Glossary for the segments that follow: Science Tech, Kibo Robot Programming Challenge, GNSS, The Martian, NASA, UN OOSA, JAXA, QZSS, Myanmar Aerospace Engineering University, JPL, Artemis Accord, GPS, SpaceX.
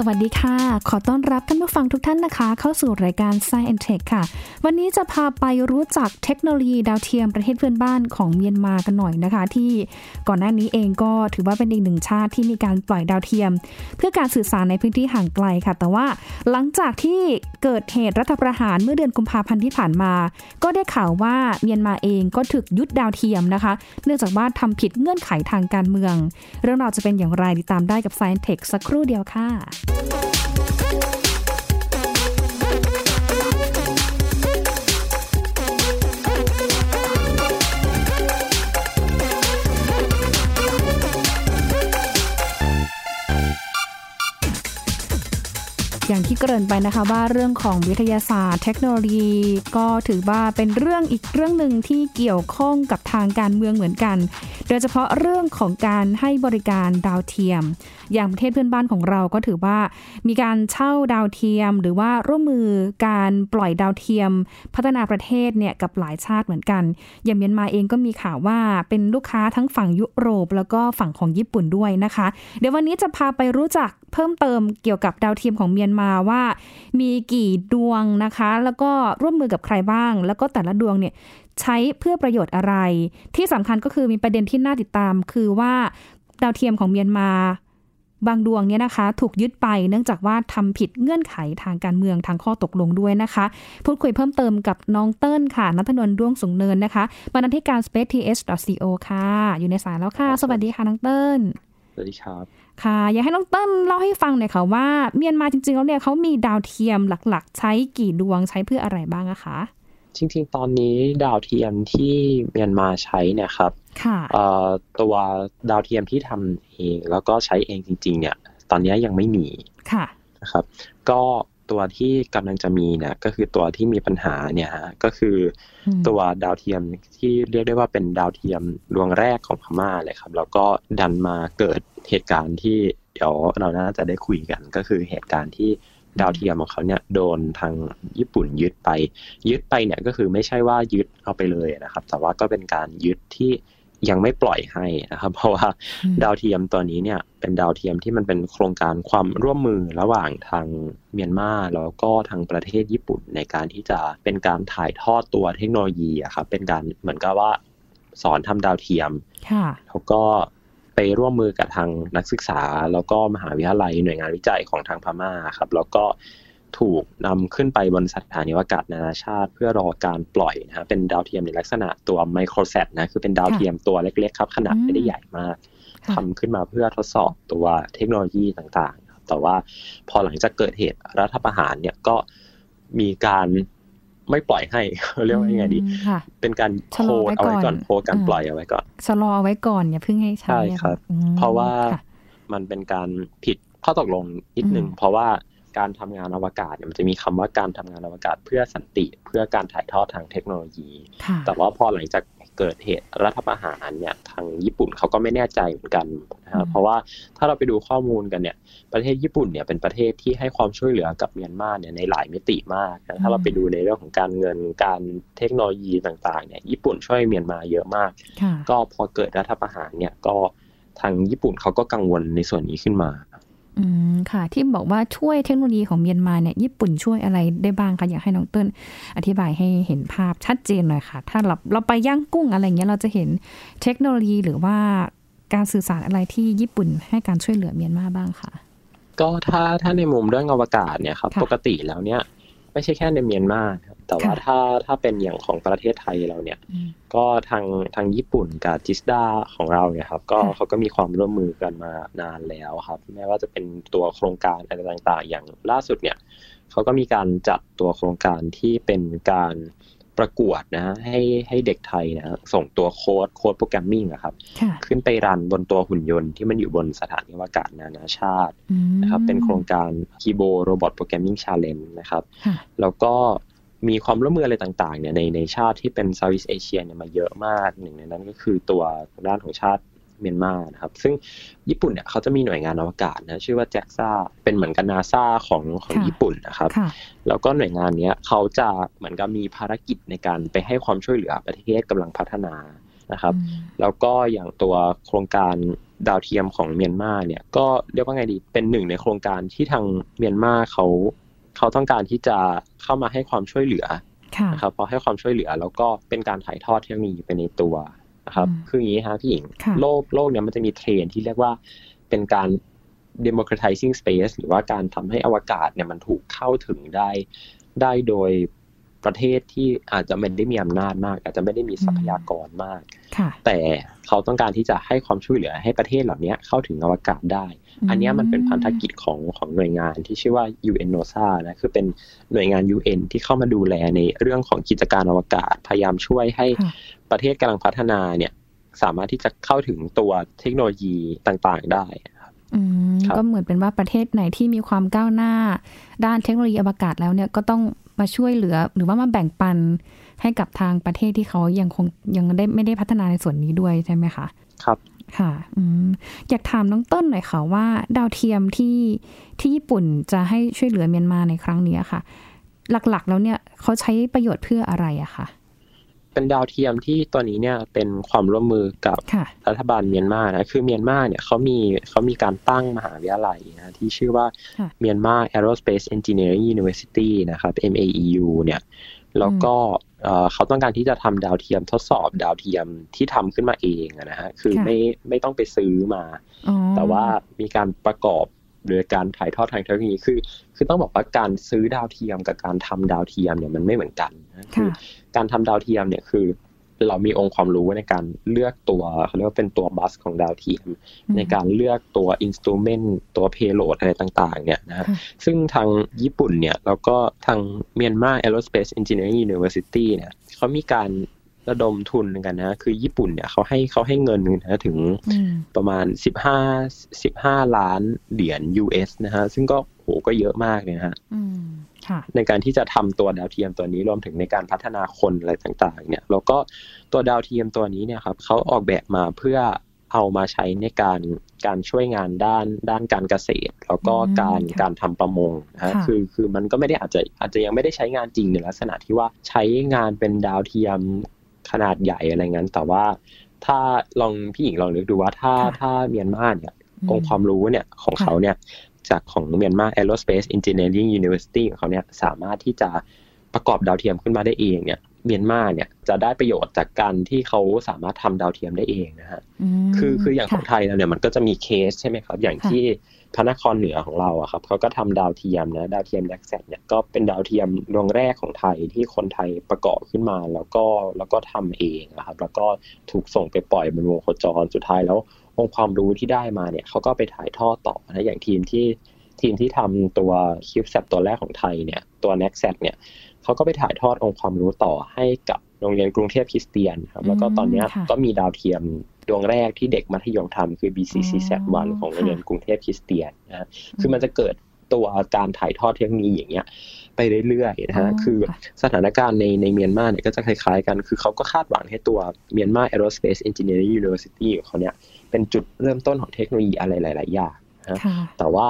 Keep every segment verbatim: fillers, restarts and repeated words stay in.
สวัสดีค่ะขอต้อนรับท่านผู้ฟังทุกท่านนะคะเข้าสู่รายการ Science Tech ค่ะวันนี้จะพาไปรู้จักเทคโนโลยีดาวเทียมประเทศเพื่อนบ้านของเมียนมากันหน่อยนะคะที่ก่อนหน้านี้เองก็ถือว่าเป็นอีกหนึ่งชาติที่มีการปล่อยดาวเทียมเพื่อการสื่อสารในพื้นที่ห่างไกลค่ะแต่ว่าหลังจากที่เกิดเหตุรัฐประหารเมื่อเดือนกุมภาพันธ์ที่ผ่านมาก็ได้ข่าวว่าเมียนมาเองก็ถูกยึดดาวเทียมนะคะเนื่องจากว่าทำผิดเงื่อนไขทางการเมืองเรื่องราวจะเป็นอย่างไรติดตามได้กับ Science Tech สักครู่เดียวค่ะอย่างที่เกริ่นไปนะคะว่าเรื่องของวิทยาศาสตร์เทคโนโลยีก็ถือว่าเป็นเรื่องอีกเรื่องนึงที่เกี่ยวข้องกับทางการเมืองเหมือนกันโดยเฉพาะเรื่องของการให้บริการดาวเทียมอย่างประเทศเพื่อนบ้านของเราก็ถือว่ามีการเช่าดาวเทียมหรือว่าร่วมมือการปล่อยดาวเทียมพัฒนาประเทศเนี่ยกับหลายชาติเหมือนกันอย่างเมียนมาเองก็มีข่าวว่าเป็นลูกค้าทั้งฝั่งยุโรปแล้วก็ฝั่งของญี่ปุ่นด้วยนะคะเดี๋ยววันนี้จะพาไปรู้จักเพิ่มเติมเกี่ยวกับดาวเทียมของเมียนมาว่ามีกี่ดวงนะคะแล้วก็ร่วมมือกับใครบ้างแล้วก็แต่ละดวงเนี่ยใช้เพื่อประโยชน์อะไรที่สำคัญก็คือมีประเด็นที่น่าติดตามคือว่าดาวเทียมของเมียนมาบางดวงเนี่ยนะคะถูกยึดไปเนื่องจากว่าทำผิดเงื่อนไขทางการเมืองทางข้อตกลงด้วยนะคะพูดคุยเพิ่มเติมกับน้องเติ้ลค่ะณัฐนนท์ ด้วงสูงเนินนะคะบรรณาธิการ สเปซ ที เอส ดอท ซี โอ ค่ะอยู่ในสายแล้วค่ะสวัสดีค่ะน้องเติ้ลสวัสดีครับค่ะอยากให้น้องเติ้ลเล่าให้ฟังหน่อยค่ะว่าเมียนมาจริงๆแล้วเนี่ยเขามีดาวเทียมหลักๆใช้กี่ดวงใช้เพื่ออะไรบ้างอะคะจริงๆตอนนี้ดาวเทียมที่เมียนมาใช้เนี่ยครับตัวดาวเทียมที่ทำเองแล้วก็ใช้เองจริงๆเนี่ยตอนนี้ยังไม่มีนะครับก็ตัวที่กำลังจะมีเนี่ยก็คือตัวที่มีปัญหาเนี่ยก็คือตัวดาวเทียมที่เรียกได้ว่าเป็นดาวเทียมดวงแรกของพม่าเลยครับแล้วก็ดันมาเกิดเหตุการณ์ที่เดี๋ยวเราน่าจะได้คุยกันก็คือเหตุการณ์ที่ดาวเทียมของเขาเนี่ยโดนทางญี่ปุ่นยึดไปยึดไปเนี่ยก็คือไม่ใช่ว่ายึดเอาไปเลยนะครับแต่ว่าก็เป็นการยึดที่ยังไม่ปล่อยให้นะครับเพราะว่าดาวเทียมตัวนี้เนี่ยเป็นดาวเทียมที่มันเป็นโครงการความร่วมมือระหว่างทางเมียนมาแล้วก็ทางประเทศญี่ปุ่นในการที่จะเป็นการถ่ายทอดตัวเทคโนโลยีอะครับเป็นการเหมือนกับว่าสอนทำดาวเทียมแล้วก็ไปร่วมมือกับทางนักศึกษาแล้วก็มหาวิทยาลัยหน่วยงานวิจัยของทางพม่าครับแล้วก็ถูกนำขึ้นไปบนสถานีอวกาศนานาชาติเพื่อรอการปล่อยนะฮะเป็นดาวเทียมในลักษณะตัวไมโครแซตนะคือเป็นดาวเทียมตัวเล็กๆครับขนาดไม่ได้ใหญ่มากทำขึ้นมาเพื่อทดสอบตัวเทคโนโลยีต่างๆแต่ว่าพอหลังจากเกิดเหตุรัฐประหารเนี่ยก็มีการไม่ปล่อยให้เรียกว่ายังไงดีเป็นการโพลเอาไว้ก่อนโพลการปล่อยเอาไว้ก่อนชะลอเอาไว้ก่อนอย่าเพิ่งให้ใช้ใช่ครับเพราะว่ามันเป็นการผิดข้อตกลงนิดนึงเพราะว่าการทำงานอวกาศเนี่ยมันจะมีคำว่าการทำงานอวกาศเพื่อสันติเพื่อการถ่ายทอดทางเทคโนโลยีแต่ว่าพอหลังจากเกิดเหตุรัฐประหารเนี่ยทางญี่ปุ่นเขาก็ไม่แน่ใจเหมือนกันนะฮะเพราะว่าถ้าเราไปดูข้อมูลกันเนี่ยประเทศญี่ปุ่นเนี่ยเป็นประเทศที่ให้ความช่วยเหลือกับเมียนมาเนี่ยในหลายมิติมากนะถ้าเราไปดูในเรื่องของการเงินการเทคโนโลยีต่างๆเนี่ยญี่ปุ่นช่วยเมียนมาเยอะมากก็พอเกิดรัฐประหารเนี่ยก็ทางญี่ปุ่นเขาก็กังวลในส่วนนี้ขึ้นมาอืมค่ะที่บอกว่าช่วยเทคโนโลยีของเมียนมาเนี่ยญี่ปุ่นช่วยอะไรได้บ้างคะอยากให้น้องเติ้ลอธิบายให้เห็นภาพชัดเจนหน่อยค่ะถ้าเราเราไปย่างกุ้งอะไรเงี้ยเราจะเห็นเทคโนโลยีหรือว่าการสื่อสารอะไรที่ญี่ปุ่นให้การช่วยเหลือเมียนมาบ้างค่ะก็ถ้าถ้าในมุมเรื่องอวกาศเนี่ยครับปกติแล้วเนี่ยไม่ใช่แค่ในเมียนมาครับแต่ว่าถ้าถ้าเป็นอย่างของประเทศไทยเราเนี่ยก็ทางทางญี่ปุ่นกับจิสดาของเราเนี่ยครับก็เขาก็มีความร่วมมือกันมานานแล้วครับไม่ว่าจะเป็นตัวโครงการอะไรต่างๆอย่างล่าสุดเนี่ยเขาก็มีการจัดตัวโครงการที่เป็นการประกวดนะฮะให้ให้เด็กไทยนะส่งตัวโค้ดโค้ดโปรแกรมมิ่งอะครับขึ้นไปรันบนตัวหุ่นยนต์ที่มันอยู่บนสถานีอวกาศนานาชาตินะครับเป็นโครงการ Kibo Robot Programming Challenge นะครับแล้วก็มีความร่วมมืออะไรต่างๆเนี่ยในในชาติที่เป็น Southeast Asia เนี่ยมาเยอะมากหนึ่งในนั้นก็คือตัวด้านของชาติเมียนมานะครับซึ่งญี่ปุ่นเนี่ยเขาจะมีหน่วยงานอวกาศนะชื่อว่า แจ็กซ่า เป็นเหมือนกับ นาซ่า ของของญี่ปุ่นนะครับแล้วก็หน่วยงานเนี้ยเขาจะเหมือนกับมีภารกิจในการไปให้ความช่วยเหลือประเทศกำลังพัฒนา นะครับแล้วก็อย่างตัวโครงการดาวเทียมของเมียนมาเนี่ยก็เรียกว่าไงดีเป็นหนึ่งในโครงการที่ทางเมียนมาเขาเขาต้องการที่จะเข้ามาให้ความช่วยเหลือนะครับพอให้ความช่วยเหลือแล้วก็เป็นการถ่ายทอดเทคโนโลยีไปในตัวนะครับคืออย่างนี้ฮะพี่หญิงโลกโลกเนี่ยมันจะมีเทรนที่เรียกว่าเป็นการ democratizing space หรือว่าการทำให้อวกาศเนี่ยมันถูกเข้าถึงได้ได้โดยประเทศที่อาจจะไม่ได้มีอำนาจมากอาจจะไม่ได้มีทรัพยากรมากแต่เขาต้องการที่จะให้ความช่วยเหลือให้ประเทศเหล่านี้เข้าถึงอวกาศได้อันนี้มันเป็นพันธกิจของของหน่วยงานที่ชื่อว่า ยู เอ็น โนซา นะคือเป็นหน่วยงาน ยู เอ็น ที่เข้ามาดูแลในเรื่องของกิจการอวกาศพยายามช่วยให้ประเทศกำลังพัฒนาเนี่ยสามารถที่จะเข้าถึงตัวเทคโนโลยีต่างๆได้ก็เหมือนเป็นว่าประเทศไหนที่มีความก้าวหน้าด้านเทคโนโลยีอวกาศแล้วเนี่ยก็ต้องมาช่วยเหลือหรือว่ามาแบ่งปันให้กับทางประเทศที่เขายังคงยังได้ไม่ได้พัฒนาในส่วนนี้ด้วยใช่ไหมคะครับค่ะอืมอยากถามน้องต้นหน่อยค่ะว่าดาวเทียมที่ที่ญี่ปุ่นจะให้ช่วยเหลือเมียนมาในครั้งนี้ค่ะหลักๆแล้วเนี่ยเขาใช้ประโยชน์เพื่ออะไรอะคะเป็นดาวเทียมที่ตัวนี้เนี่ยเป็นความร่วมมือกับรัฐบาลเมียนมานะคือเมียนมาเนี่ยเขามีเขามีการตั้งมหาวิทยาลัยนะที่ชื่อว่า Myanmar Aerospace Engineering University นะครับ เอ็ม เอ อี ยู เนี่ยแล้วก็เขาต้องการที่จะทำดาวเทียมทดสอบดาวเทียมที่ทำขึ้นมาเองนะฮะคือไม่ไม่ต้องไปซื้อมาแต่ว่ามีการประกอบโดยการถ่ายทอดทางเทคโนโลยีคือคือต้องบอกว่าการซื้อดาวเทียมกับการทำดาวเทียมเนี่ยมันไม่เหมือนกันนะคือการทำดาวเทียมเนี่ยคือเรามีองค์ความรู้ในการเลือกตัวเขาเรียกว่าเป็นตัวบัสของดาวเทียมในการเลือกตัวอินสตูเมนต์ตัวเพโลดอะไรต่างๆเนี่ยนะฮะซึ่งทางญี่ปุ่นเนี่ยแล้วก็ทาง Myanmar Aerospace Engineering University เนี่ยเขามีการระดมทุนกันนะคือญี่ปุ่นเนี่ยเขาให้เขาให้เงินนะถึงประมาณสิบห้าล้านเหรียญยู เอส นะฮะซึ่งก็โหก็เยอะมากเลยฮะในการที่จะทำตัวดาวเทียมตัวนี้รวมถึงในการพัฒนาคนอะไรต่างๆเนี่ยแล้วก็ตัวดาวเทียมตัวนี้เนี่ยครับเขาออกแบบมาเพื่อเอามาใช้ในการการช่วยงานด้านด้านการเกษตรแล้วก็การการทำประมงนะฮะคือคือมันก็ไม่ได้อาจจะอาจจะยังไม่ได้ใช้งานจริงในลักษณะที่ว่าใช้งานเป็นดาวเทียมขนาดใหญ่อะไรงั้นแต่ว่าถ้าลองพี่หญิงลองนึกดูว่าถ้าถ้าเมียนมาเนี่ยองค์ความรู้เนี่ยของเขาเนี่ยจากของเมียนมา Aerospace Engineering University ของเขาเนี่ยสามารถที่จะประกอบดาวเทียมขึ้นมาได้เองเนี่ยเมียนมาเนี่ยจะได้ประโยชน์จากการที่เขาสามารถทำดาวเทียมได้เองนะฮะคือคืออย่างของไทยเราเนี่ยมันก็จะมีเคสใช่ไหมครับอย่างที่พระนครเหนือของเราอะครับเขาก็ทำดาวเทียมนะดาวเทียม แจ็คซ่า เนี่ยก็เป็นดาวเทียมดวงแรกของไทยที่คนไทยประกอบขึ้นมาแล้วก็แล้วก็ทำเองนะครับแล้วก็ถูกส่งไปปล่อยบนวงโคจรสุดท้ายแล้วองค์ความรู้ที่ได้มาเนี่ยเขาก็ไปถ่ายทอดต่อนะอย่างทีมที่ทีมที่ทำตัวคิวแซตตัวแรกของไทยเนี่ยตัว แจ็คซ่า เนี่ยเขาก็ไปถ่ายทอดองค์ความรู้ต่อให้กับโรงเรียนกรุงเทพคริสเตียนครับแล้วก็ตอนนี้ก็มีดาวเทียมดวงแรกที่เด็กมัธยมทำคือ บี ซี ซี แซด วัน ของโรงเรียนกรุงเทพคริสเตียนนะคือมันจะเกิดตัวการถ่ายทอดเทคโนโลยีอย่างเงี้ยไปเรื่อยๆนะฮะคือสถานการณ์ในในเมียนมาเนี่ยก็จะคล้ายๆกันคือเขาก็คาดหวังให้ตัว Myanmar Aerospace Engineering University ของเขาเนี่ยเป็นจุดเริ่มต้นของเทคโนโลยีอะไรหลายๆอย่างนะแต่ว่า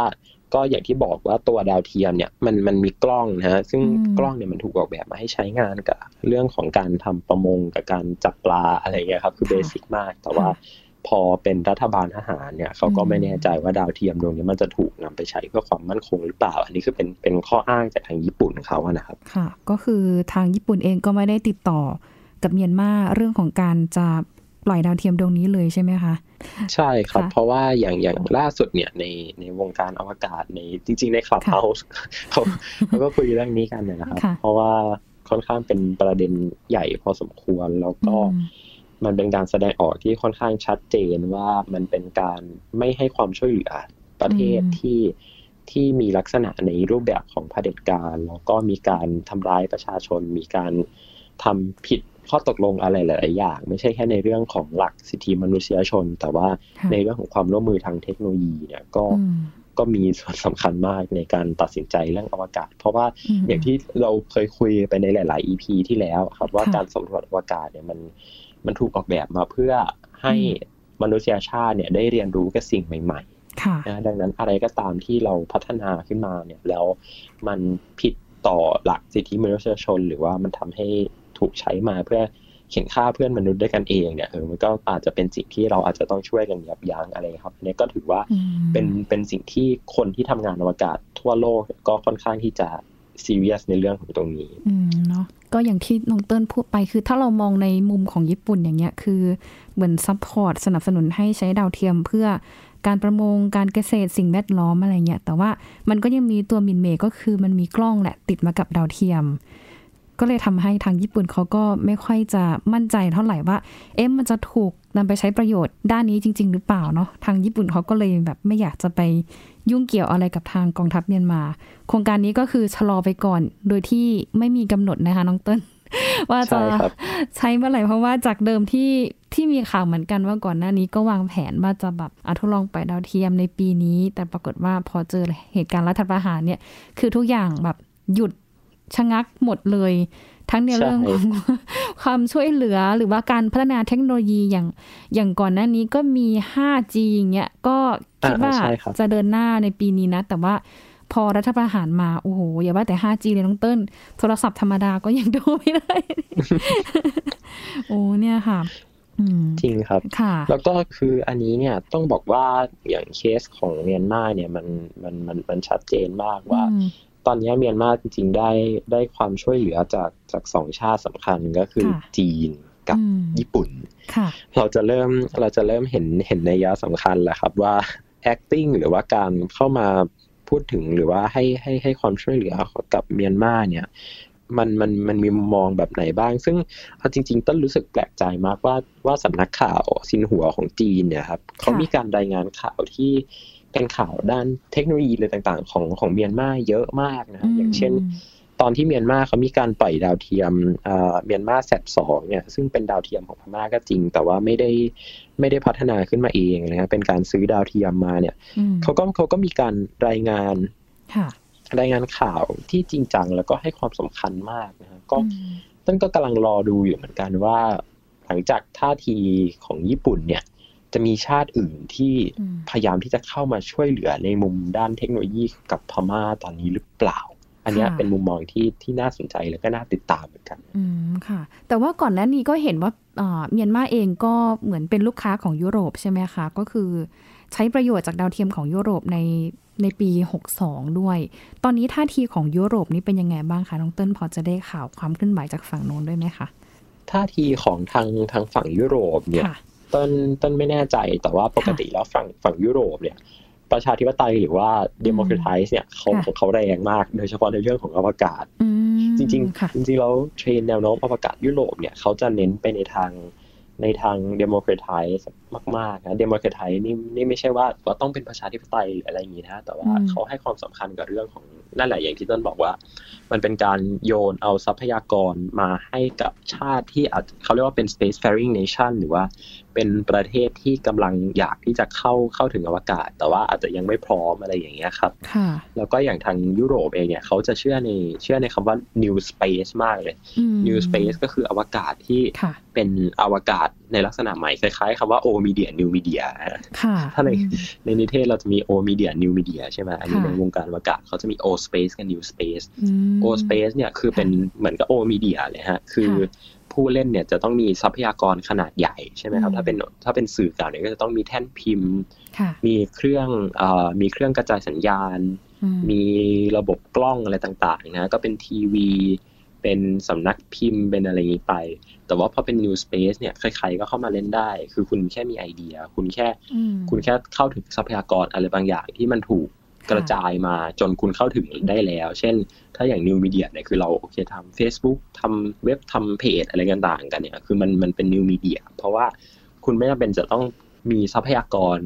ก็อย่างที่บอกว่าตัวดาวเทียมเนี่ยมันมันมีกล้องนะฮะซึ่งกล้องเนี่ยมันถูกออกแบบมาให้ใช้งานกับเรื่องของการทำประมงกับการจับปลาอะไรเงี้ยครับคือเบสิกมากแต่ว่าพอเป็นรัฐบาลทหารเนี่ยเขาก็ไม่แน่ใจว่าดาวเทียมดวงนี้มันจะถูกนำไปใช้เพื่อความมั่นคงหรือเปล่าอันนี้คือเป็นเป็นข้ออ้างจากทางญี่ปุ่นเขาอะนะครับค่ะก็คือทางญี่ปุ่นเองก็ไม่ได้ติดต่อกับเมียนมาเรื่องของการจะปล่อยดาวเทียมดวงนี้เลยใช่ไหมคะใช่ครับเพราะว่าอย่างอย่างล่าสุดเนี่ยในในวงการอวกาศในจริงๆในคลับเฮาส์เขาเขาก็คุยเรื่องนี้กันนะครับเพราะว่าค่อนข้างเป็นประเด็นใหญ่พอสมควรแล้วก็มันเป็นการแสดงออกที่ค่อนข้างชัดเจนว่ามันเป็นการไม่ให้ความช่วยเหลือประเทศที่ที่มีลักษณะในรูปแบบของเผด็จการแล้วก็มีการทำร้ายประชาชนมีการทำผิดข้อตกลงอะไรหลายๆอย่างไม่ใช่แค่ในเรื่องของหลักสิทธิมนุษยชนแต่ว่าในเรื่องของความร่วมมือทางเทคโนโลยีเนี่ยก็ก็มีส่วนสำคัญมากในการตัดสินใจเรื่องอวกาศเพราะว่าอย่างที่เราเคยคุยไปในหลายๆ อี พี ที่แล้วครับว่าการสำรวจอวกาศเนี่ยมันมันถูกออกแบบมาเพื่อให้มนุษยชาติเนี่ยได้เรียนรู้กับสิ่งใหม่ๆนะดังนั้นอะไรก็ตามที่เราพัฒนาขึ้นมาเนี่ยแล้วมันผิดต่อหลักสิทธิมนุษยชนหรือว่ามันทำให้ถูกใช้มาเพื่อ เข็นฆ่าเพื่อนมนุษย์ด้วยกันเองเนี่ยเออมันก็อาจจะเป็นสิ่งที่เราอาจจะต้องช่วยกันยับยั้งอะไรครับอันนี้ก็ถือว่าเป็นเป็นสิ่งที่คนที่ทำงานอวกาศทั่วโลกก็ค่อนข้างที่จะซีเรียสในเรื่องของตรงนี้อืมเนาะก็อย่างที่น้องเติ้ลพูดไปคือถ้าเรามองในมุมของญี่ปุ่นอย่างเงี้ยคือเหมือนซัพพอร์ตสนับสนุนให้ใช้ดาวเทียมเพื่อการประมงการเกษตรสิ่งแวดล้อมอะไรเงี้ยแต่ว่ามันก็ยังมีตัวมินเมย์ก็คือมันมีกล้องแหละติดมากับดาวเทียมก็เลยทำให้ทางญี่ปุ่นเขาก็ไม่ค่อยจะมั่นใจเท่าไหร่ว่าเอ๊ะมันจะถูกนำไปใช้ประโยชน์ด้านนี้จริงๆหรือเปล่าเนาะทางญี่ปุ่นเขาก็เลยแบบไม่อยากจะไปยุ่งเกี่ยวอะไรกับทางกองทัพเมียนมาโครงการนี้ก็คือชะลอไปก่อนโดยที่ไม่มีกำหนดนะคะน้องเติ้ลว่าจะใช้เมื่อไหร่เพราะว่าจากเดิมที่ที่มีข่าวเหมือนกันว่าก่อนหน้านี้ก็วางแผนว่าจะแบบทดลองไปดาวเทียมในปีนี้แต่ปรากฏว่าพอเจอเหตุการณ์รัฐประหารเนี่ยคือทุกอย่างแบบหยุดชะงักหมดเลยทั้งในเรื่องของความช่วยเหลือหรือว่าการพัฒนาเทคโนโลยีอย่างอย่างก่อนหน้านี้ก็มี ห้าจี อย่างเงี้ยก็คิดว่าจะเดินหน้าในปีนี้นะแต่ว่าพอรัฐประหารมาโอ้โหอย่าว่าแต่ ห้าจี เลยน้องเติ้ลโทรศัพท์ธรรมดาก็ยังดูไม่ได้ โอ้เนี่ยค่ะจริงครับแล้วก็คืออันนี้เนี่ยต้องบอกว่าอย่างเคสของเมียนมาเนี่ยมันมันมันมันชัดเจนมากว่าตอนนี้เมียนมาจริงๆได้ได้ความช่วยเหลือจากจากสองชาติสำคัญก็คือจีนกับญี่ปุ่นเราจะเริ่มเราจะเริ่มเห็นเห็นนัยยะสำคัญแหละครับว่า acting หรือว่าการเข้ามาพูดถึงหรือว่าให้ให้ให้ความช่วยเหลือกับเมียนมาเนี่ยมันมันมันมีมุมมองแบบไหนบ้างซึ่งเอาจริงๆต้นรู้สึกแปลกใจมากว่าว่าสำนักข่าวซินหัวของจีนเนี่ยครับเขามีการรายงานข่าวที่เป็นข่าวด้านเทคโนโลยีอะไรต่างๆของของเมียนมาเยอะมากนะอย่างเช่นตอนที่เมียนมาเขามีการปล่อยดาวเทียมเอ่อเมียนมาแซทสองเนี่ยซึ่งเป็นดาวเทียมของพม่าก็จริงแต่ว่าไม่ได้ไม่ได้พัฒนาขึ้นมาเองนะฮะเป็นการซื้อดาวเทียมมาเนี่ยเขาก็เขาก็มีการรายงานรายงานข่าวที่จริงจังแล้วก็ให้ความสำคัญมากนะฮะก็ต้นก็กำลังรอดูอยู่เหมือนกันว่าหลังจากท่าทีของญี่ปุ่นเนี่ยจะมีชาติอื่นที่พยายามที่จะเข้ามาช่วยเหลือในมุมด้านเทคโนโลยีกับพม่าตอนนี้หรือเปล่าอันนี้เป็นมุมมองที่ที่น่าสนใจและก็น่าติดตามเหมือนกันอืมค่ะแต่ว่าก่อนหน้านี้ก็เห็นว่าเมียนมาเองก็เหมือนเป็นลูกค้าของยุโรปใช่ไหมคะก็คือใช้ประโยชน์จากดาวเทียมของยุโรปในในปีหกสิบสองด้วยตอนนี้ท่าทีของยุโรปนี่เป็นยังไงบ้างคะน้องเติ้ลพอจะได้ข่าวความเคลื่อนไหวจากฝั่งโน้นด้วยไหมคะท่าทีของทางทางฝั่งยุโรปเนี่ยต้นต้นไม่แน่ใจแต่ว่าปกติแล้วฝั่งฝั่งยุโรปเนี่ยประชาธิปไตยหรือว่า democratize เนี่ยเขาของเขาแรงมากโดยเฉพาะในเรื่องของอวกาศจริงจริงจริงแล้วเทรนแนวโน้มอวกาศยุโรปเนี่ยเขาจะเน้นไปในทางในทาง democratize มากๆนะ democratize นี่นี่ไม่ใช่ว่าว่าต้องเป็นประชาธิปไตยหรืออะไรอย่างงี้นะแต่ว่าเขาให้ความสำคัญกับเรื่องของนั่นแหละอย่างที่ต้นบอกว่ามันเป็นการโยนเอาทรัพยากรมาให้กับชาติที่อาจเขาเรียกว่าเป็น spacefaring nation หรือว่าเป็นประเทศที่กำลังอยากที่จะเข้าเข้าถึงอวกาศแต่ว่าอาจจะยังไม่พร้อมอะไรอย่างเงี้ยครับแล้วก็อย่างทางยุโรปเองเนี่ยเขาจะเชื่อในเชื่อในคำว่า new space มากเลย new space ก็คืออวกาศที่เป็นอวกาศในลักษณะใหม่คล้ายๆคำว่า old media new media ถ้าในในนิเทศเราจะมี old media new media ใช่ไหมอันนี้ในวงการอวกาศเขาจะมี old space กับ new space old space เนี่ยคือเป็นเหมือนกับ old media เลยฮะคือผู้เล่นเนี่ยจะต้องมีทรัพยากรขนาดใหญ่ใช่ไหมครับถ้าเป็นถ้าเป็นสื่อเก่าเนี่ยก็จะต้องมีแท่นพิมพ์มีเครื่องเอ่อมีเครื่องกระจายสัญญาณมีระบบกล้องอะไรต่างๆนะก็เป็นทีวีเป็นสำนักพิมพ์เป็นอะไรอย่างนี้ไปแต่ว่าพอเป็น new space เนี่ยใครๆก็เข้ามาเล่นได้คือคุณแค่มีไอเดียคุณแค่คุณแค่เข้าถึงทรัพยากรอะไรบางอย่างที่มันถูกกระจายมาจนคุณเข้าถึงได้แล้วเช่นถ้าอย่าง new media เนี่ยคือเราโอเคทำ Facebook ทำเว็บทำเพจอะไรต่างๆกันเนี่ยคือมันมันเป็น new media เพราะว่าคุณไม่จำเป็นจะต้องมีทรัพยากร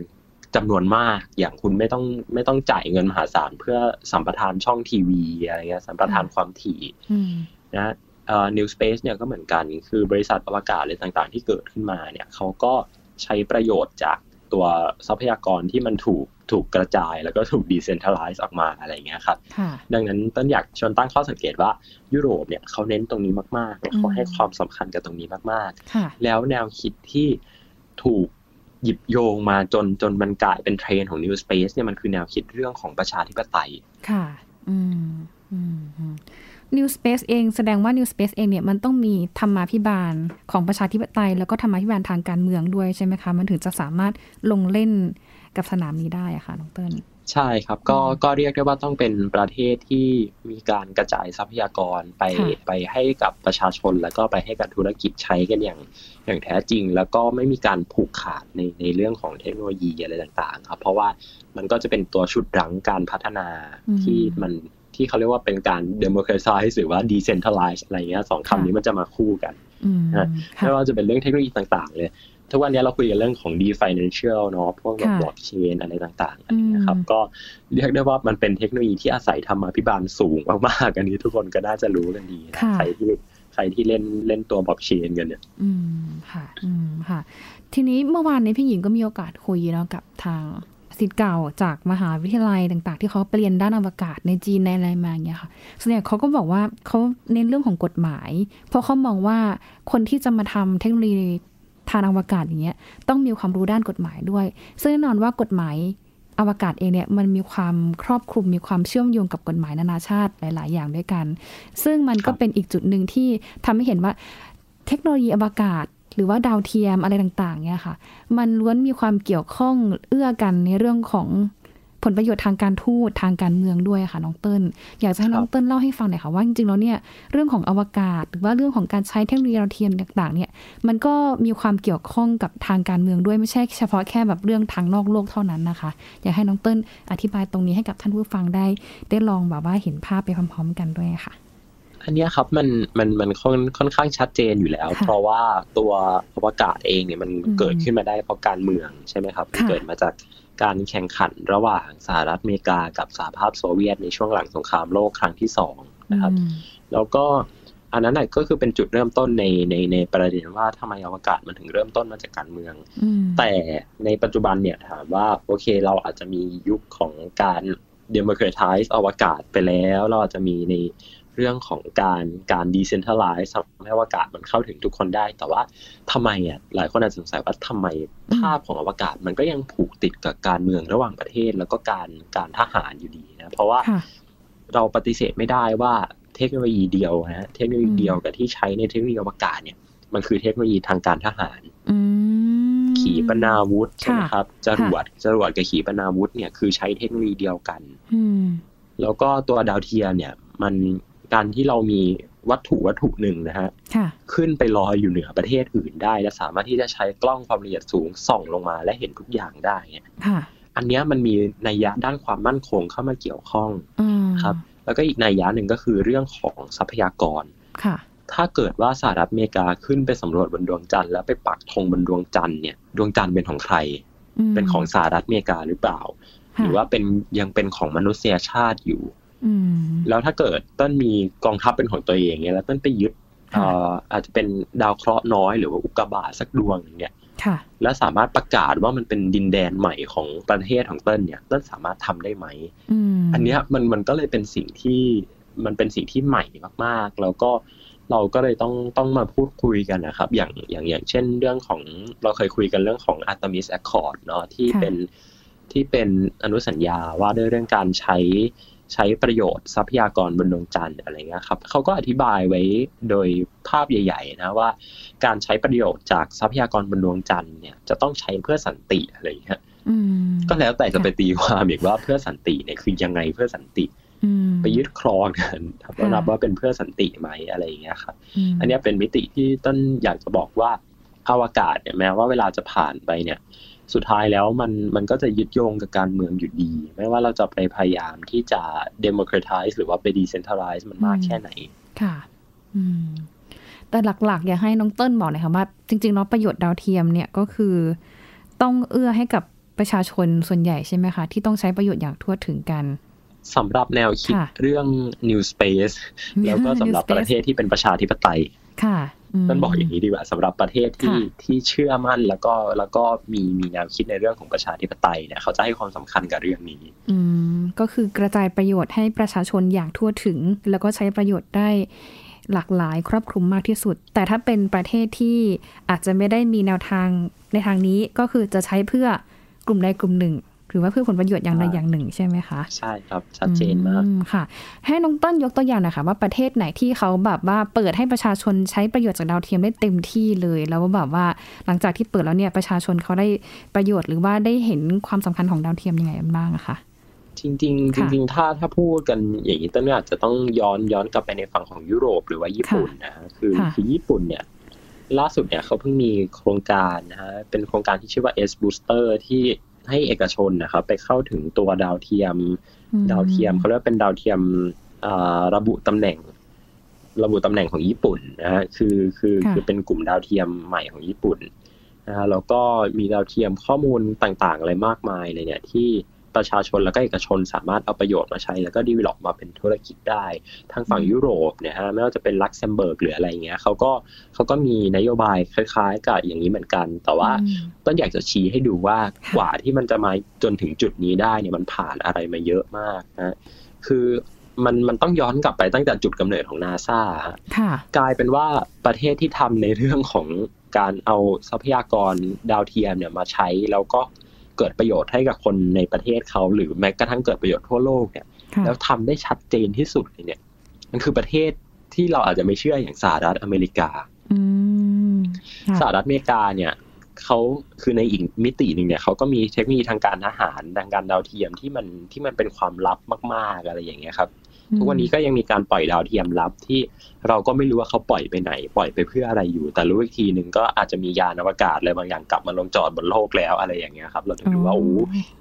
จำนวนมากอย่างคุณไม่ต้องไม่ต้องจ่ายเงินมหาศาลเพื่อสัมปทานช่องทีวีอะไรเงี้ยสัมปทานความถี่นะเอ่อ new space เนี่ยก็เหมือนกันคือบริษัทอวกาศอะไรต่างๆที่เกิดขึ้นมาเนี่ยเขาก็ใช้ประโยชน์จากตัวทรัพยากรที่มันถูกถูกกระจายแล้วก็ถูก decentralize ออกมาอะไรอย่างเงี้ยครับดังนั้นต้นอยากชวนตั้งข้อสังเกตว่ายุโรปเนี่ยเขาเน้นตรงนี้มากๆเขาให้ความสำคัญกับตรงนี้มากๆแล้วแนวคิดที่ถูกหยิบโยงมาจนจนมันกลายเป็นเทรนด์ของ new space เนี่ยมันคือแนวคิดเรื่องของประชาธิปไตยค่ะอืม New Space เองแสดงว่า New Space เองเนี่ยมันต้องมีธรรมาภิบาลของประชาธิปไตยแล้วก็ธรรมาภิบาลทางการเมืองด้วยใช่ไหมคะมันถึงจะสามารถลงเล่นกับสนามนี้ได้อะค่ะน้องเติ้ลใช่ครับก็ก็เรียกได้ว่าต้องเป็นประเทศที่มีการกระจายทรัพยากรไปไปให้กับประชาชนแล้วก็ไปให้กับธุรกิจใช้กันอย่างอย่างแท้จริงแล้วก็ไม่มีการผูกขาดในในเรื่องของเทคโนโลยีอะไรต่างๆครับเพราะว่ามันก็จะเป็นตัวชุดรั้งการพัฒนาที่มันที่เขาเรียกว่าเป็นการ democratize หรือว่า decentralize อะไรเงี้ยสองคำนี้มันจะมาคู่กันนะไม่ว่าจะเป็นเรื่องเทคโนโลยีต่างๆเลยทุกวันนี้เราคุยกันเรื่องของ DeFi-Financial เนาะพวกแบบ Blockchain อะไรต่างๆอันนี้ครับก็เรียกได้ว่ามันเป็นเทคโนโลยีที่อาศัยธรรมาภิบาลสูงมากๆอันนี้ทุกคนก็น่าจะรู้กันดีใครที่ใครที่เล่นเล่นตัว Blockchain กันเนี่ยอืมค่ะอืมค่ะทีนี้เมื่อวานนี้พี่หญิงก็มีโอกาสคุยเนาะกับทางศิษย์เก่าจากมหาวิทยาลัยต่างๆที่เขาเปลี่ยนด้านอวกาศในจีนในอะไรมาอย่างเงี้ยค่ะส่วนใหญ่เขาก็บอกว่าเขาเน้นเรื่องของกฎหมายเพราะเขามองว่าคนที่จะมาทำเทคโนโลยีทางอวกาศอย่างเงี้ยต้องมีความรู้ด้านกฎหมายด้วยซึ่งแน่นอนว่ากฎหมายอวกาศเองเนี่ยมันมีความครอบคลุมมีความเชื่อมโยงกับกฎหมายนานาชาติหลายๆอย่างด้วยกันซึ่งมันก็เป็นอีกจุดนึงที่ทำให้เห็นว่าเทคโนโลยีอวกาศหรือว่าดาวเทียมอะไรต่างๆเนี่ยค่ะมันล้วนมีความเกี่ยวข้องเอื้อกันในเรื่องของผลประโยชน์ทางการทูตทางการเมืองด้วยค่ะน้องเติ้ลอยากจะให้น้องเติ้ลเล่าให้ฟังหน่อยค่ะว่าจริงๆแล้วเนี่ยเรื่องของอวกาศหรือว่าเรื่องของการใช้เทคโนโลยีดาวเทียมต่างๆเนี่ยมันก็มีความเกี่ยวข้องกับทางการเมืองด้วยไม่ใช่เฉพาะแค่แบบเรื่องทางนอกโลกเท่านั้นนะคะอยากให้น้องเติ้ลอธิบายตรงนี้ให้กับท่านผู้ฟังได้ได้ลองแบบว่าเห็นภาพไปพร้อมๆกันด้วยค่ะอันนี้ครับมันมันมันค่อนค่อนข้างชัดเจนอยู่แล้วเพราะว่าตัวอวกาศเองเนี่ยมันเกิดขึ้นมาได้เพราะการเมืองใช่ไหมครับเกิดมาจากการแข่งขันระหว่างสหรัฐอเมริกากับสหภาพโซเวียตในช่วงหลังสงครามโลกครั้งที่สองนะครับแล้วก็อันนั้นก็คือเป็นจุดเริ่มต้นในในในประเด็นว่าทำไมอวกาศมันถึงเริ่มต้นมาจากการเมืองแต่ในปัจจุบันเนี่ยถามว่าโอเคเราอาจจะมียุคของการ democratize อวกาศไปแล้วเราอาจจะมีในเรื่องของการการ decentralize ทำให้อวกาศมันเข้าถึงทุกคนได้แต่ว่าทำไมอ่ะหลายคนอาจจะสงสัยว่าทำไมภาพของอวกาศมันก็ยังผูกติดกับการเมืองระหว่างประเทศแล้วก็การการทหารอยู่ดีนะเพราะว่าเราปฏิเสธไม่ได้ว่าเทคโนโลยีเดียวนะเทคโนโลยีเดียวกับที่ใช้ในเทคโนโลยีอวกาศเนี่ยมันคือเทคโนโลยีทางการทหารขีปนาวุธใช่ไหมครับจรวดจรวดกับขีปนาวุธเนี่ยคือใช้เทคโนโลยีเดียวกันแล้วก็ตัวดาวเทียมเนี่ยมันการที่เรามีวัตถุวัตถุหนึ่งนะฮะขึ้นไปลอยอยู่เหนือประเทศอื่นได้และสามารถที่จะใช้กล้องความละเอียดสูงส่องลงมาและเห็นทุกอย่างได้เนี่ยอันนี้มันมีนัยยะด้านความมั่นคงเข้ามาเกี่ยวข้องครับแล้วก็อีกนัยยะหนึ่งก็คือเรื่องของทรัพยากรถ้าเกิดว่าสหรัฐอเมริกาขึ้นไปสำรวจบนดวงจันทร์แล้วไปปักธงบนดวงจันทร์เนี่ยดวงจันทร์เป็นของใครเป็นของสหรัฐอเมริกาหรือเปล่าหรือว่าเป็นยังเป็นของมนุษยชาติอยู่แล้วถ้าเกิดต้นมีกองทัพเป็นของตัวเองเนี่ยแล้วต้นไปยึด อ, อาจจะเป็นดาวเคราะห์น้อยหรือว่าอุกกาบาตสักดวงนึงเนี่ยแล้วสามารถประกาศว่ามันเป็นดินแดนใหม่ของประเทศของต้นเนี่ยต้นสามารถทำได้ไหม อ, อันเนี้ยมันมันก็เลยเป็นสิ่งที่มันเป็นสิ่งที่ใหม่มากๆแล้วก็เราก็เลยต้องต้องมาพูดคุยกันนะครับอย่างอย่างอย่างเช่นเรื่องของเราเคยคุยกันเรื่องของ Artemis Accord เนาะที่เป็นที่เป็นอนุสัญญาว่าด้วยเรื่องการใช้ใช้ประโยชน์ทรัพยากรบนดวงจันทร์อะไรเงี้ยครับเขาก็อธิบายไว้โดยภาพใหญ่ๆนะว่าการใช้ประโยชน์จากทรัพยากรบนดวงจันทร์เนี่ยจะต้องใช้เพื่อสันติอะไรเงี้ยก็แล้วแต่จะไปตีความอีกว่าเพื่อสันติเนี่ยคือยังไงเพื่อสันติไปยึดครองกันก็นับว่าเป็นเพื่อสันติไหมอะไรเงี้ยครับอันนี้เป็นมิติที่ต้นอยากจะบอกว่าอวกาศเนี่ยแม้ว่าเวลาจะผ่านไปเนี่ยสุดท้ายแล้วมันมันก็จะยึดโยงกับการเมืองอยู่ดีไม่ว่าเราจะไปพยายามที่จะ democratize หรือว่าไป decentralize มันมากแค่ไหนค่ะแต่หลักๆอยากให้น้องเติ้ลบอกหน่อยค่ะว่าจริงๆแล้วประโยชน์ดาวเทียมเนี่ยก็คือต้องเอื้อให้กับประชาชนส่วนใหญ่ใช่ไหมคะที่ต้องใช้ประโยชน์อย่างทั่วถึงกันสำหรับแนวคิดเรื่อง new space แล้วก็สำหรับประเทศที่เป็นประชาธิปไตยค่ะต้องบอกอย่างนี้ดีกว่าสำหรับประเทศที่ที่เชื่อมั่นแล้วก็แล้วก็มีมีแนวคิดในเรื่องของประชาธิปไตยเนี่ยเขาจะให้ความสำคัญกับเรื่องนี้อืมก็คือกระจายประโยชน์ให้ประชาชนอย่างทั่วถึงแล้วก็ใช้ประโยชน์ได้หลากหลายครอบคลุมมากที่สุดแต่ถ้าเป็นประเทศที่อาจจะไม่ได้มีแนวทางในทางนี้ก็คือจะใช้เพื่อกลุ่มใดกลุ่มหนึ่ง หรือว่าเพื่อผลประโยชน์อย่างใดอย่างหนึ่งใช่ไหมคะใช่ครับชัดเจนมากค่ะให้น้องต้นยกตัวอย่างหน่อยค่ะว่าประเทศไหนที่เขาแบบว่าเปิดให้ประชาชนใช้ประโยชน์จากดาวเทียมได้เต็มที่เลยแล้วแบบว่าหลังจากที่เปิดแล้วเนี่ยประชาชนเขาได้ประโยชน์หรือว่าได้เห็นความสำคัญของดาวเทียมยังไงบ้างอะคะจริงๆจริงๆถ้าถ้าพูดกันอย่างนี้ต้นอาจจะต้องย้อนย้อนกลับไปในฝั่งของยุโรปหรือว่าญี่ปุ่นนะฮะคือคือญี่ปุ่นเนี่ยล่าสุดเนี่ยเขาเพิ่งมีโครงการนะฮะเป็นโครงการที่ชื่อว่า S Booster ที่ให้เอกชนนะครับไปเข้าถึงตัวดาวเทียมดาวเทียมเขาเรียกว่าเป็นดาวเทียมระบุตำแหน่งระบุตำแหน่งของญี่ปุ่นนะฮะคือคือคือเป็นกลุ่มดาวเทียมใหม่ของญี่ปุ่นนะฮะแล้วก็มีดาวเทียมข้อมูลต่างๆอะไรมากมายเลยเนี่ยที่ประชาชนแล้วก็เอกชนสามารถเอาประโยชน์มาใช้แล้วก็ develop มาเป็นธุรกิจได้ทางฝั่งยุโรปเนี่ยฮะไม่ว่าจะเป็นลักเซมเบิร์กหรืออะไรเงี้ยเขาก็เขาก็มีนโยบายคล้ายๆกับอย่างนี้เหมือนกันแต่ว่าต้นอยากจะชี้ให้ดูว่ากว่าที่มันจะมาจนถึงจุดนี้ได้เนี่ยมันผ่านอะไรมาเยอะมากนะคือมันมันต้องย้อนกลับไปตั้งแต่จุดกำเนิดของ NASA กลายเป็นว่าประเทศที่ทำในเรื่องของการเอาทรัพยากรดาวเทียมเนี่ยมาใช้แล้วก็เกิดประโยชน์ให้กับคนในประเทศเขาหรือแม้กระทั่งเกิดประโยชน์ทั่วโลกเนี่ยแล้วทำได้ชัดเจนที่สุดเลยเนี่ยมันคือประเทศที่เราอาจจะไม่เชื่ออย่างสหรัฐอเมริกาสหรัฐอเมริกาเนี่ยเขาคือในอีกมิติหนึ่งเนี่ยเขาก็มีเทคโนโลยีทางการทหารทางการดาวเทียมที่มันที่มันเป็นความลับมากๆอะไรอย่างเงี้ยครับทุกวันนี้ก็ยังมีการปล่อยดาวเทียมลับที่เราก็ไม่รู้ว่าเขาปล่อยไปไหนปล่อยไปเพื่ออะไรอยู่แต่รู้อีกทีนึงก็อาจจะมียานอวกาศอะไรบางอย่างกลับมาลงจอดบนโลกแล้วอะไรอย่างเงี้ยครับเราถึงรู้ว่าโอ้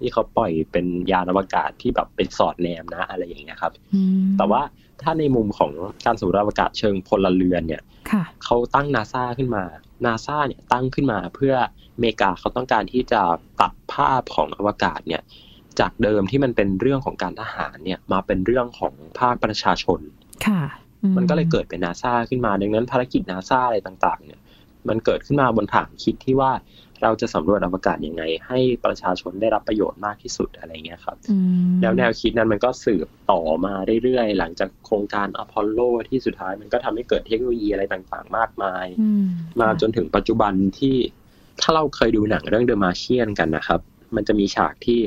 นี่เขาปล่อยเป็นยานอวกาศที่แบบเป็นสอดแนมนะอะไรอย่างเงี้ยครับแต่ว่าถ้าในมุมของการสำรวจอวกาศเชิงพลเรือนเนี่ยเขาตั้ง NASA ขึ้นมา NASA เนี่ยตั้งขึ้นมาเพื่ออเมริกาเขาต้องการที่จะตัดภาพของอวกาศเนี่ยจากเดิมที่มันเป็นเรื่องของการทหารเนี่ยมาเป็นเรื่องของภาคประชาชนค่ะมันก็เลยเกิดเป็น NASA ขึ้นมาดังนั้นภารกิจ NASA อะไรต่างๆเนี่ยมันเกิดขึ้นมาบนฐานคิดที่ว่าเราจะสำรวจอวกาศยังไงให้ประชาชนได้รับประโยชน์มากที่สุดอะไรเงี้ยครับแล้วแนวคิดนั้นมันก็สืบต่อมาเรื่อยๆหลังจากโครงการอพอลโลที่สุดท้ายมันก็ทำให้เกิดเทคโนโลยีอะไรต่างๆมากมายมาจนถึงปัจจุบันที่ถ้าเราเคยดูหนังเรื่อง The Martian กันนะครับมันจะมีฉากที่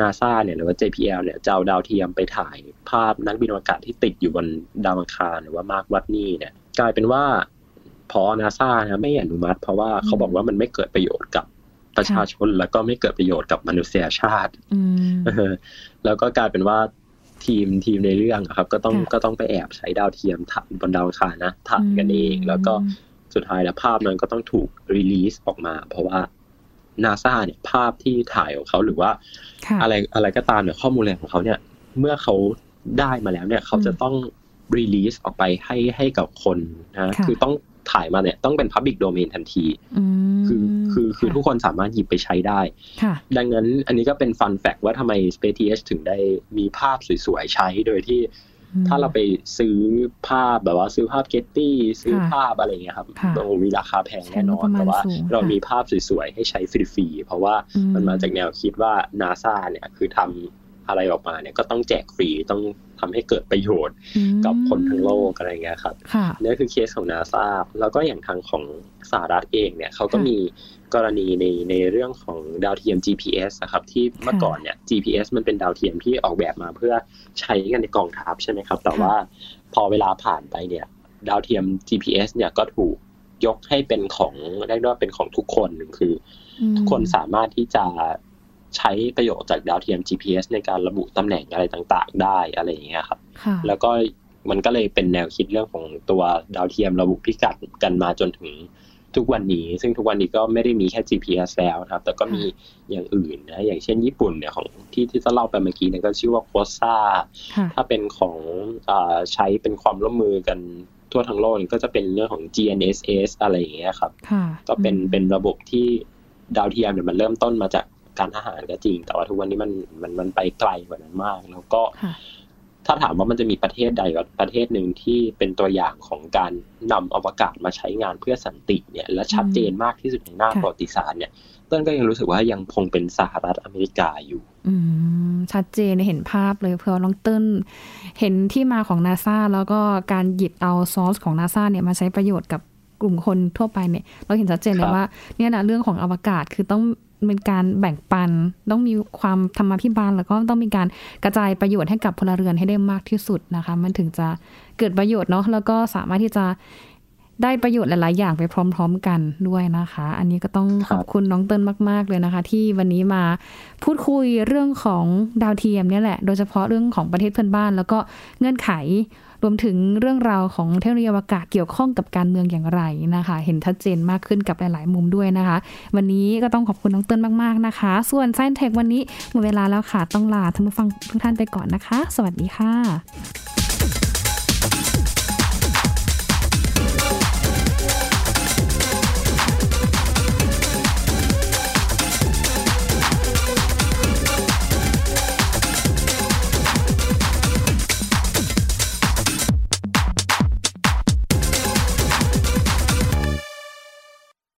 NASA เนี่ยหรือว่า เจ พี แอล เนี่ยจะเอาดาวเทียมไปถ่ายภาพนักบินอวกาศที่ติดอยู่บนดาวอังคารหรือว่ามาร์ควัตนี่เนี่ยกลายเป็นว่าพอ NASA นะไม่อนุมัติเพราะว่าเขาบอกว่ามันไม่เกิดประโยชน์กับประชาชนแล้วก็ไม่เกิดประโยชน์กับมนุษยชาติแล้วก็กลายเป็นว่าทีมทีมในเรื่องครับก็ต้องก็ต้องไปแอบใช้ดาวเทียมถ่ายบนดาวอังคารนะถ่ายกันเองแล้วก็สุดท้ายแล้วภาพนั้นก็ต้องถูกรีลีสออกมาเพราะว่าNASA เนี่ยภาพที่ถ่ายของเขาหรือว่าอะไรอะไรก็ตามเนี่ยข้อมูลของเขาเนี่ยเมื่อเขาได้มาแล้วเนี่ยเขาจะต้องรีลีสออกไปให้ให้กับคนนะคือต้องถ่ายมาเนี่ยต้องเป็น Public Domain ทันทีคือคือคือทุกคนสามารถหยิบไปใช้ได้ดังนั้นอันนี้ก็เป็น Fun Fact ว่าทำไม SpaceX ถึงได้มีภาพสวยๆใช้โดยที่ถ้าเราไปซื้อภาพแบบว่าซื้อภาพเกตตี้ซื้อภาพอะไรเงี้ยครับโอ้มีราคาแพงแน่นอนแต่ว่าเรามีภาพสวยๆให้ใช้ฟรีๆเพราะว่ามันมาจากแนวคิดว่า NASA เนี่ยคือทำอะไรออกมาเนี่ยก็ต้องแจกฟรีต้องทำให้เกิดประโยชน์กับคนทั้งโลกอะไรเงี้ยครับนี่คือเคสของ NASA แล้วก็อย่างทางของสหรัฐเองเนี่ยเขาก็มีกรณีในในเรื่องของดาวเทียม จี พี เอส นะครับที่เมื่อก่อนเนี่ย จี พี เอส มันเป็นดาวเทียมที่ออกแบบมาเพื่อใช้กันในกองทัพใช่ไหมครับแต่ว่าพอเวลาผ่านไปเนี่ยดาวเทียม จี พี เอส เนี่ยก็ถูกยกให้เป็นของเรียกว่าเป็นของทุกคนคือทุกคนสามารถที่จะใช้ประโยชน์จากดาวเทียม จี พี เอส ในการระบุตำแหน่งอะไรต่างๆได้อะไรอย่างเงี้ยครับแล้วก็มันก็เลยเป็นแนวคิดเรื่องของตัวดาวเทียมระบุพิกัดกันมาจนถึงทุกวันนี้ซึ่งทุกวันนี้ก็ไม่ได้มีแค่ จี พี เอส แล้วครับแต่ก็มีอย่างอื่นนะอย่างเช่นญี่ปุ่นเนี่ยของที่ที่เล่าไปเมื่อกี้เนี่ยก็ชื่อว่าโคซ่าถ้าเป็นของอ่าใช้เป็นความร่วมมือกันทั่วทั้งโลกก็จะเป็นเรื่องของ จี เอ็น เอส เอส อะไรอย่างเงี้ยครับก็เป็นเป็นระบบที่ดาวเทียมเนี่ยมันเริ่มต้นมาจากการทหารก็จริงแต่ว่าทุกวันนี้มันมันมันไปไกลกว่านั้นมากแล้วก็ถ้าถามว่ามันจะมีประเทศใดกับประเทศหนึ่งที่เป็นตัวอย่างของการนำอวกาศมาใช้งานเพื่อสันติเนี่ยและชัดเจนมากที่สุดในหน้าประวัติศาสตร์เนี่ยต้นก็ยังรู้สึกว่ายังคงเป็นสหรัฐอเมริกาอยู่ชัดเจนเห็นภาพเลยเพื่อน้องต้นเห็นที่มาของ NASA แล้วก็การหยิบเอาซอร์สของ NASA เนี่ยมาใช้ประโยชน์กับกลุ่มคนทั่วไปเนี่ยเราเห็นชัดเจนเลยว่าเนี่ยนะเรื่องของอวกาศคือต้อง เป็นการแบ่งปันต้องมีความธรรมาภิบาลแล้วก็ต้องมีการกระจายประโยชน์ให้กับพลเรือนให้ได้มากที่สุดนะคะมันถึงจะเกิดประโยชน์เนาะแล้วก็สามารถที่จะได้ประโยชน์หลายๆอย่างไปพร้อมๆกันด้วยนะคะอันนี้ก็ต้องขอบคุณน้องเติ้ลมากๆเลยนะคะที่วันนี้มาพูดคุยเรื่องของดาวเทียมเนี่ยแหละโดยเฉพาะเรื่องของประเทศเพื่อนบ้านแล้วก็เงื่อนไขรวมถึงเรื่องราวของเทคโนโลยีอวกาศเกี่ยวข้องกับการเมืองอย่างไรนะคะเห็นชัดเจนมากขึ้นกับหลายๆมุมด้วยนะคะวันนี้ก็ต้องขอบคุณน้องเติ้ลมากๆนะคะส่วน Science Tech วันนี้หมดเวลาแล้วค่ะต้องลาท่านผู้ฟังทุกท่านไปก่อนนะคะสวัสดีค่ะ